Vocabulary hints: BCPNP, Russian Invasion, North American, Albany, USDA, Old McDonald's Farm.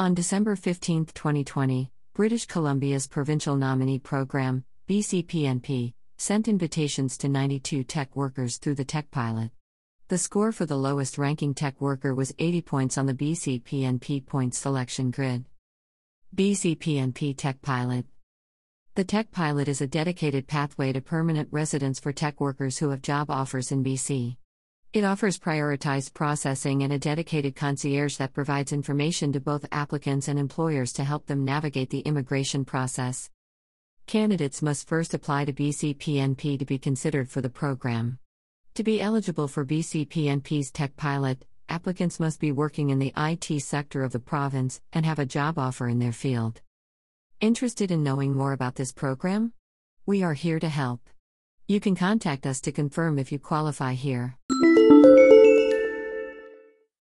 On December 15, 2020, British Columbia's Provincial Nominee Programme, BCPNP, sent invitations to 92 tech workers through the Tech Pilot. The score for the lowest-ranking tech worker was 80 points on the BCPNP point selection grid. BCPNP Tech Pilot. The Tech Pilot is a dedicated pathway to permanent residence for tech workers who have job offers in BC. It offers prioritized processing and a dedicated concierge that provides information to both applicants and employers to help them navigate the immigration process. Candidates must first apply to BCPNP to be considered for the program. To be eligible for BCPNP's Tech Pilot, applicants must be working in the IT sector of the province and have a job offer in their field. Interested in knowing more about this program? We are here to help. You can contact us to confirm if you qualify here.